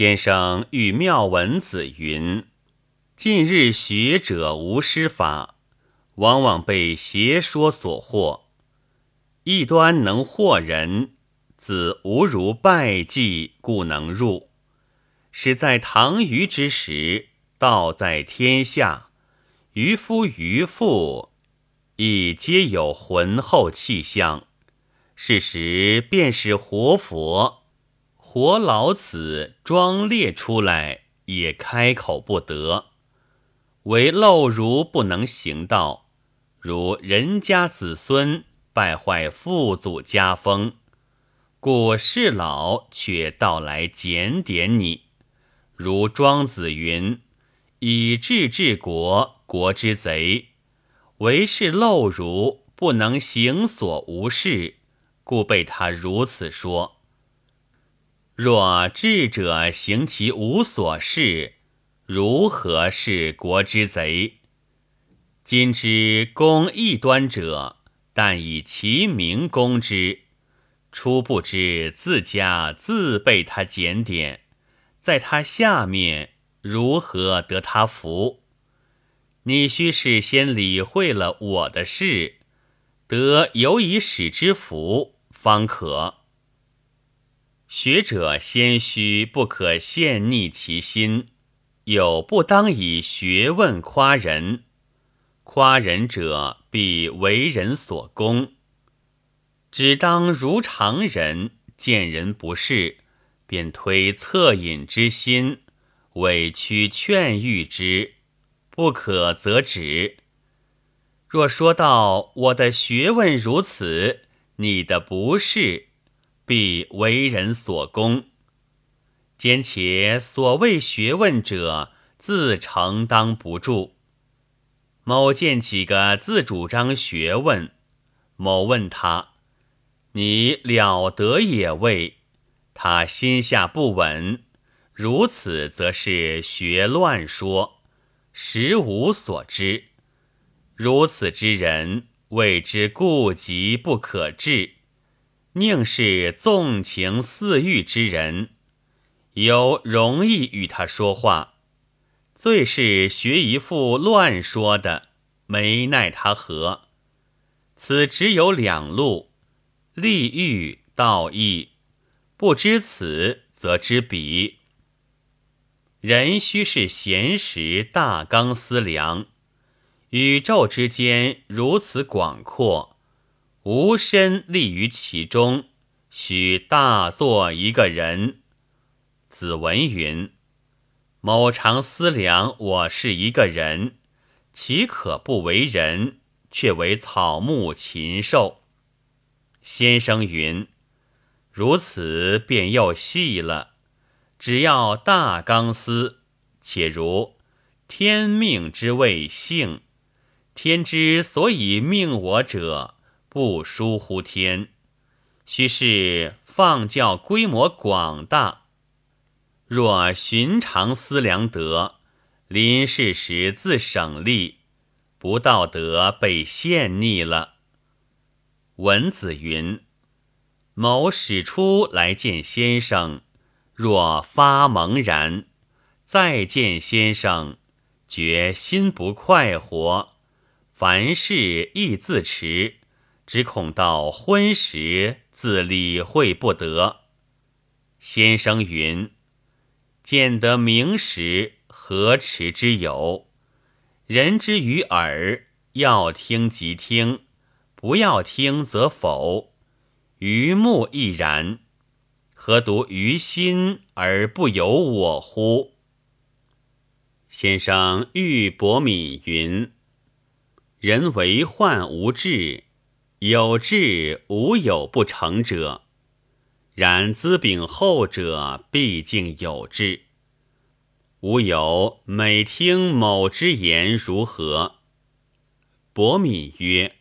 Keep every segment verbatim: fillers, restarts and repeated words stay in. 先生与妙文子云：近日学者无师法，往往被邪说所惑，异端能惑人，子无如拜祭，故能入。使在唐虞之时，道在天下，渔夫渔妇亦皆有浑厚气象，是时便是活佛活老子庄列出来，也开口不得，唯陋儒不能行道，如人家子孙败坏父祖家风，故事老却到来检点你。如庄子云：以智治国，国之贼，唯是陋儒不能行所无事，故被他如此说。若智者行其无所事，如何是国之贼？今之攻异端者，但以其名攻之，初不知自家自被他检点，在他下面如何得他服？你须是先理会了我的事，得有以使之服，方可。学者先须不可陷逆其心，有不当以学问夸人，夸人者必为人所攻。只当如常人，见人不是，便推恻隐之心，委曲劝喻之，不可则止。若说到我的学问如此，你的不是，必为人所攻。兼且所谓学问者，自承当不住。某见几个自主张学问，某问他：你了得也未？他心下不稳，如此则是学乱说，实无所知。如此之人，谓之痼疾不可治，宁是纵情肆欲之人，犹容易与他说话，最是学一副乱说的，没奈他何。此只有两路，利欲道义，不知此则知彼。人须是闲时大纲思量，宇宙之间如此广阔，吾身立于其中，须大做一个人。子文云：某常思量我是一个人，岂可不为人，却为草木禽兽。先生云：如此便又细了，只要大纲思，且如天命之谓性，天之所以命我者，不疏乎天，须是放教规模广大。若寻常思量得，临事时自省力，不道德被陷溺了。文子云：某始初来见先生，若发蒙然，再见先生，觉心不快活，凡事亦自持，只恐到昏时自理会不得。先生云：见得明时，何迟之有？人之于耳，要听即听，不要听则否，于目亦然。何独于心而不由我乎？先生喻伯米云：人为患无治，有治无有不成者，然资禀后者毕竟有治。吾有每听某之言如何？伯米曰：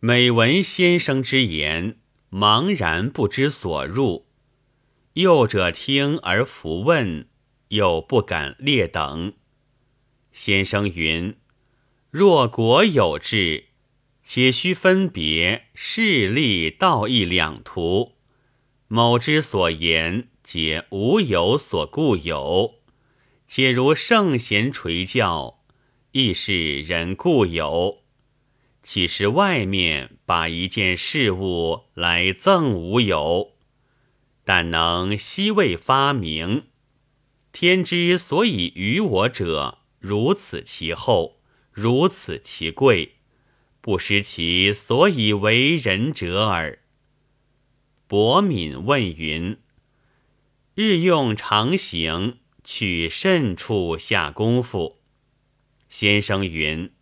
每闻先生之言，茫然不知所入，幼者听而弗问，又不敢列等。先生云：若国有治，且须分别势利道义两途，某之所言皆无有所固有，且如圣贤垂教，亦是人固有。岂是外面把一件事物来赠吾有？但能悉未发明，天之所以与我者，如此其厚，如此其贵，不失其所以为人者耳。伯敏问云：日用常行，去甚处下功夫？先生云：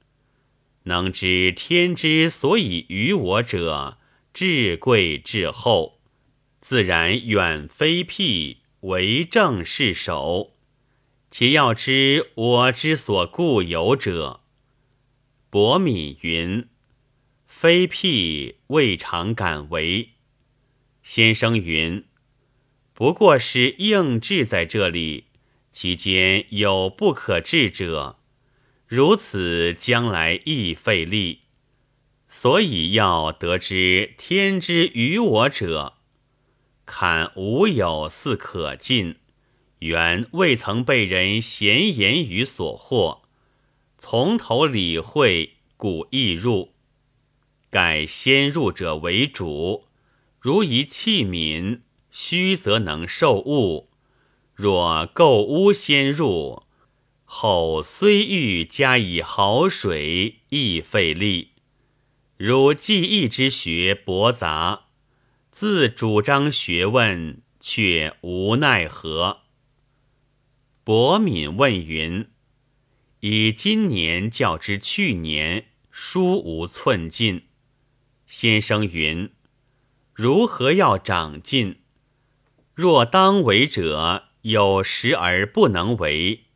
能知天之所以与我者，至贵至厚，自然远非辟，为正是首。其要知我之所固有者。伯敏云：非辟未尝敢为。先生云：不过是应制在这里，其间有不可制者，如此将来亦费力。所以要得知天之与我者，坎无有似可尽，原未曾被人闲言语所惑，从头理会，故易入。盖先入者为主，如一器皿，虚则能受物；若垢污先入，后虽欲加以好水，亦费力。如技艺之学驳杂，自主张学问，却无奈何。伯敏问云：以今年较之去年，殊无寸进。先生云：如何要长进？若当为者，有时而不能为；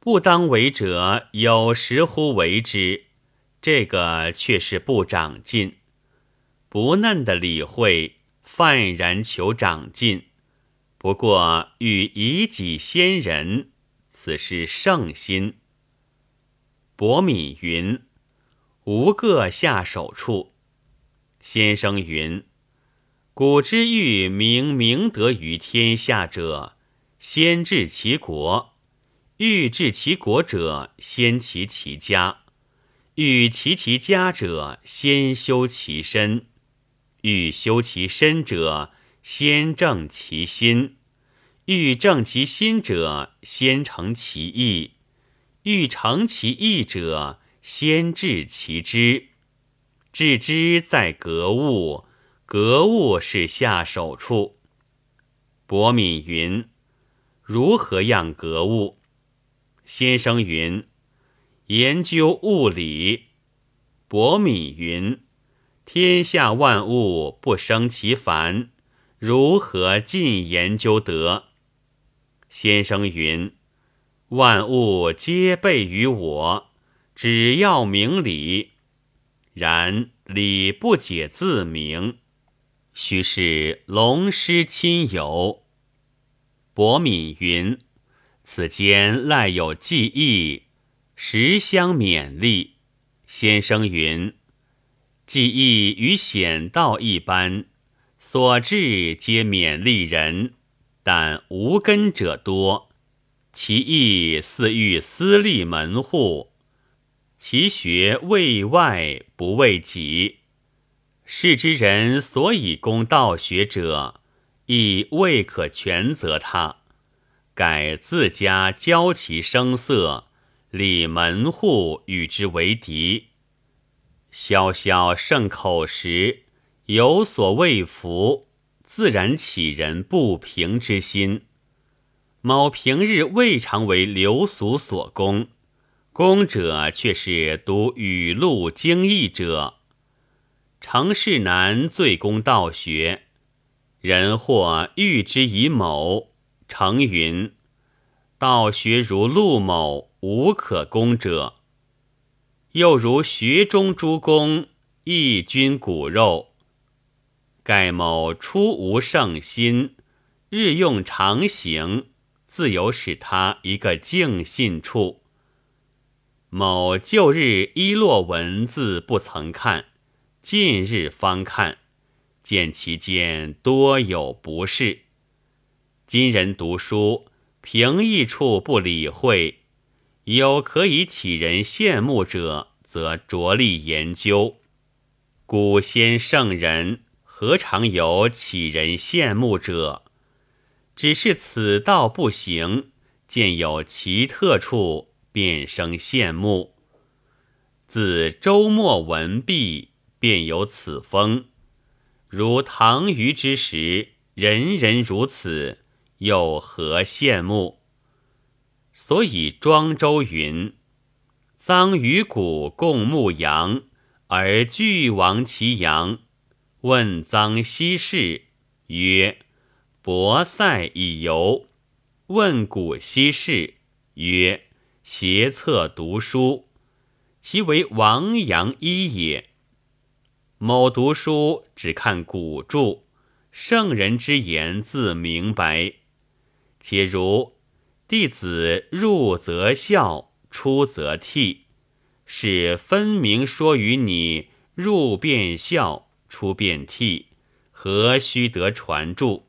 不当为者，有时乎为之。这个却是不长进。不嫩的理会，泛然求长进，不过欲以己先人，此是圣心。伯敏云：无个下手处。先生云：古之欲明明德于天下者，先治其国；欲治其国者，先齐其家；欲齐其家者，先修其身；欲修其身者，先正其心；欲正其心者，先诚其意；欲诚其意者，先治其知。治之在格物，格物是下手处。伯敏云：如何样格物？先生云：研究物理。伯敏云：天下万物不生其烦，如何尽研究得？先生云：万物皆备于我，只要明理。然理不解自明，须是龙师亲友。伯敏云：此间赖有技艺，实相勉励。先生云：技艺与显道一般，所至皆勉励人，但无根者多，其意似欲私立门户，其学为外不为己。世之人所以攻道学者，亦未可全责他。改自家教其声色，理门户与之为敌。萧萧盛口时，有所未服，自然起人不平之心。某平日未尝为流俗所攻，攻者却是读语录经义者。程式南最攻道学，人或喻之以某，程云：道学如陆某，无可攻者。又如学中诸公，一君骨肉。盖某初无圣心，日用常行，自有使他一个静信处。某旧日依落文字不曾看，近日方看，见其间多有不是。今人读书，平易处不理会，有可以起人羡慕者，则着力研究。古先圣人何尝有起人羡慕者？只是此道不行，见有奇特处，便生羡慕。自周末文毕，便有此风。如唐虞之时，人人如此，又何羡慕？所以庄周云：臧与谷共牧羊，而俱亡其羊。问臧奚事，曰：博塞以游。问谷奚事，曰：胁策读书。其为亡羊一也。某读书只看古著，圣人之言自明白。且如弟子入则孝，出则悌，是分明说于你，入便孝，出便悌，何须得传注？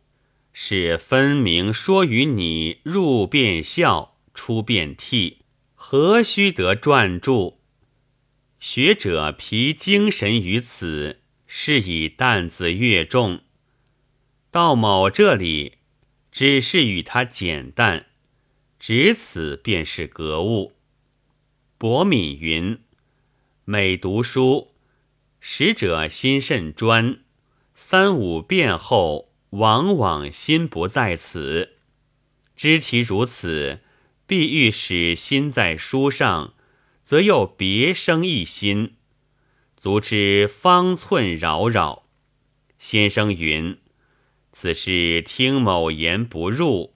是分明说于你，入便孝，出便悌，何须得撰注？学者疲精神于此，是以担子越重。到某这里，只是与他简淡，只此便是格物。博敏云：每读书，识者心甚专，三五遍后，往往心不在此。知其如此，必欲使心在书上，则又别生一心，足知方寸扰扰。先生云：此事听某言不入，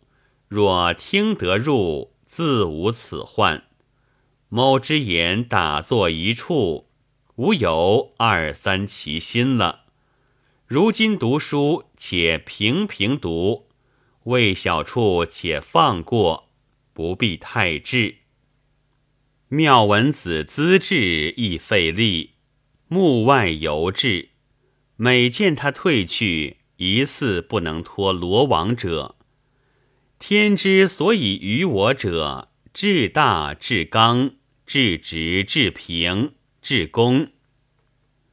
若听得入，自无此患。某之言打作一处，无有二三其心了。如今读书，且平平读，未小处且放过，不必太滞。妙文子资质亦费力，目外游至，每见他退去，疑似不能脱罗网者。天之所以于我者，至大至刚至直至平至公。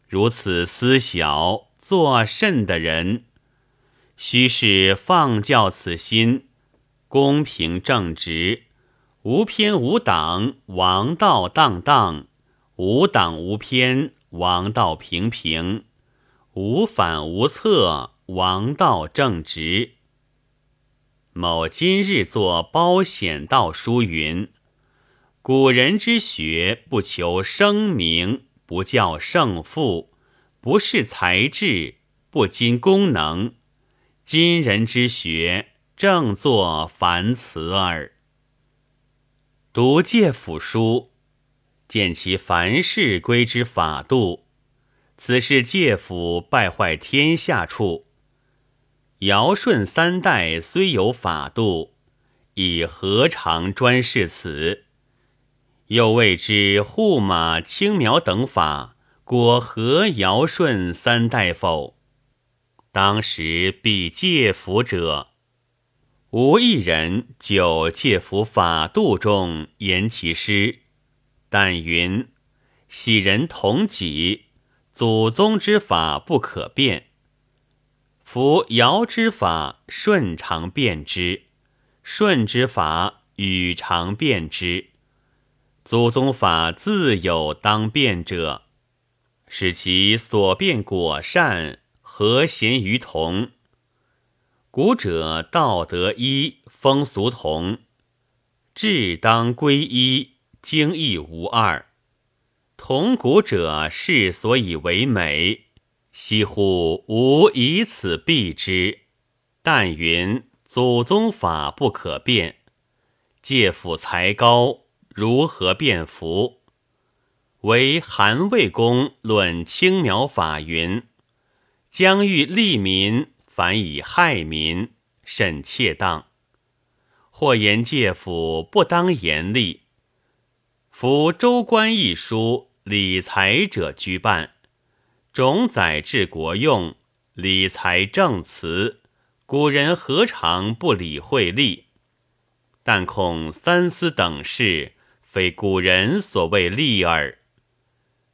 如此思小作甚的人，须是放教此心，公平正直，无偏无党，王道荡荡；无党无偏，王道平平；无反无策，王道正直。某今日作褒显道书云：古人之学，不求声名，不教胜负，不恃才智，不矜功能。今人之学，正作凡此耳。读介甫书，见其凡事归之法度，此是介甫败坏天下处。尧舜三代虽有法度，以何尝专事此？又谓之护马、青苗等法，果合尧舜三代否？当时比介甫者，无一人就介甫法度中言其师，但云：喜人同己，祖宗之法不可变。夫尧之法，舜常变之；舜之法，禹常变之。祖宗法自有当变者，使其所变果善，和咸于同。古者道德一，风俗同，志当归一，精亦无二。同古者是所以为美，惜乎吾以此避之。但云：祖宗法不可变，介甫才高，如何变服？为韩魏公论青苗法云：将欲利民，反以害民，甚切当。或言介甫不当严厉。夫周官一书，理财者居办，种载治国用，理财正辞，古人何尝不理惠利？但恐三思等事，非古人所谓利耳。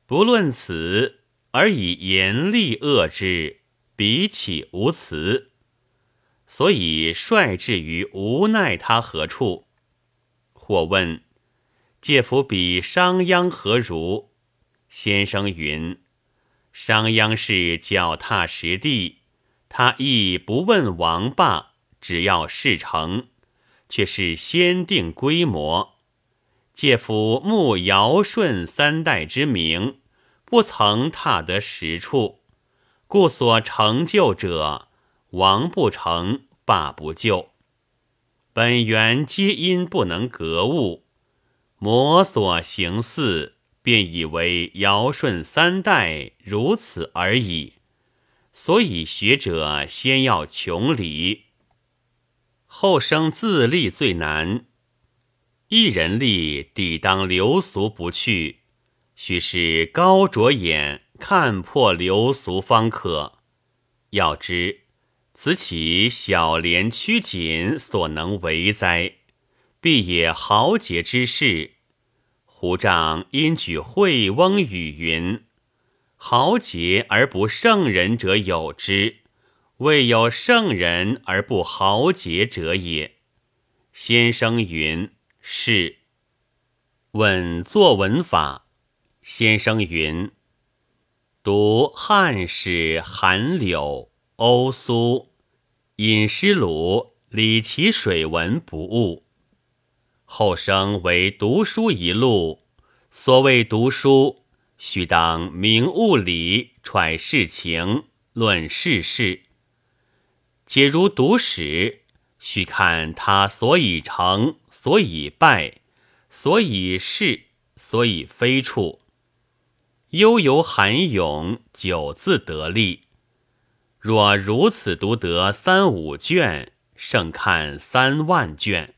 不论此，而以严厉遏之，彼岂无辞？所以率至于无奈他何处？或问介夫比商鞅何如？先生云：商鞅是脚踏实地，他亦不问王霸，只要事成，却是先定规模。介夫慕尧舜三代之名，不曾踏得实处，故所成就者，王不成，霸不就。本源皆因不能格物，魔所行似，便以为尧舜三代如此而已。所以学者先要穷理，后生自立最难。一人力抵当流俗不去，须是高着眼看破流俗方可。要知此岂小廉屈谨所能为哉？必也豪杰之事。胡丈因举惠翁语云：豪杰而不圣人者有之，未有圣人而不豪杰者也。先生云：是。问作文法，先生云：读汉史韩柳欧苏尹师鲁李其水文不误。后生为读书一路，所谓读书，须当明物理，揣世情，论世事。且如读史，须看他所以成，所以败，所以是，所以非处。悠游涵泳，久自得力。若如此读得三五卷，胜看三万卷。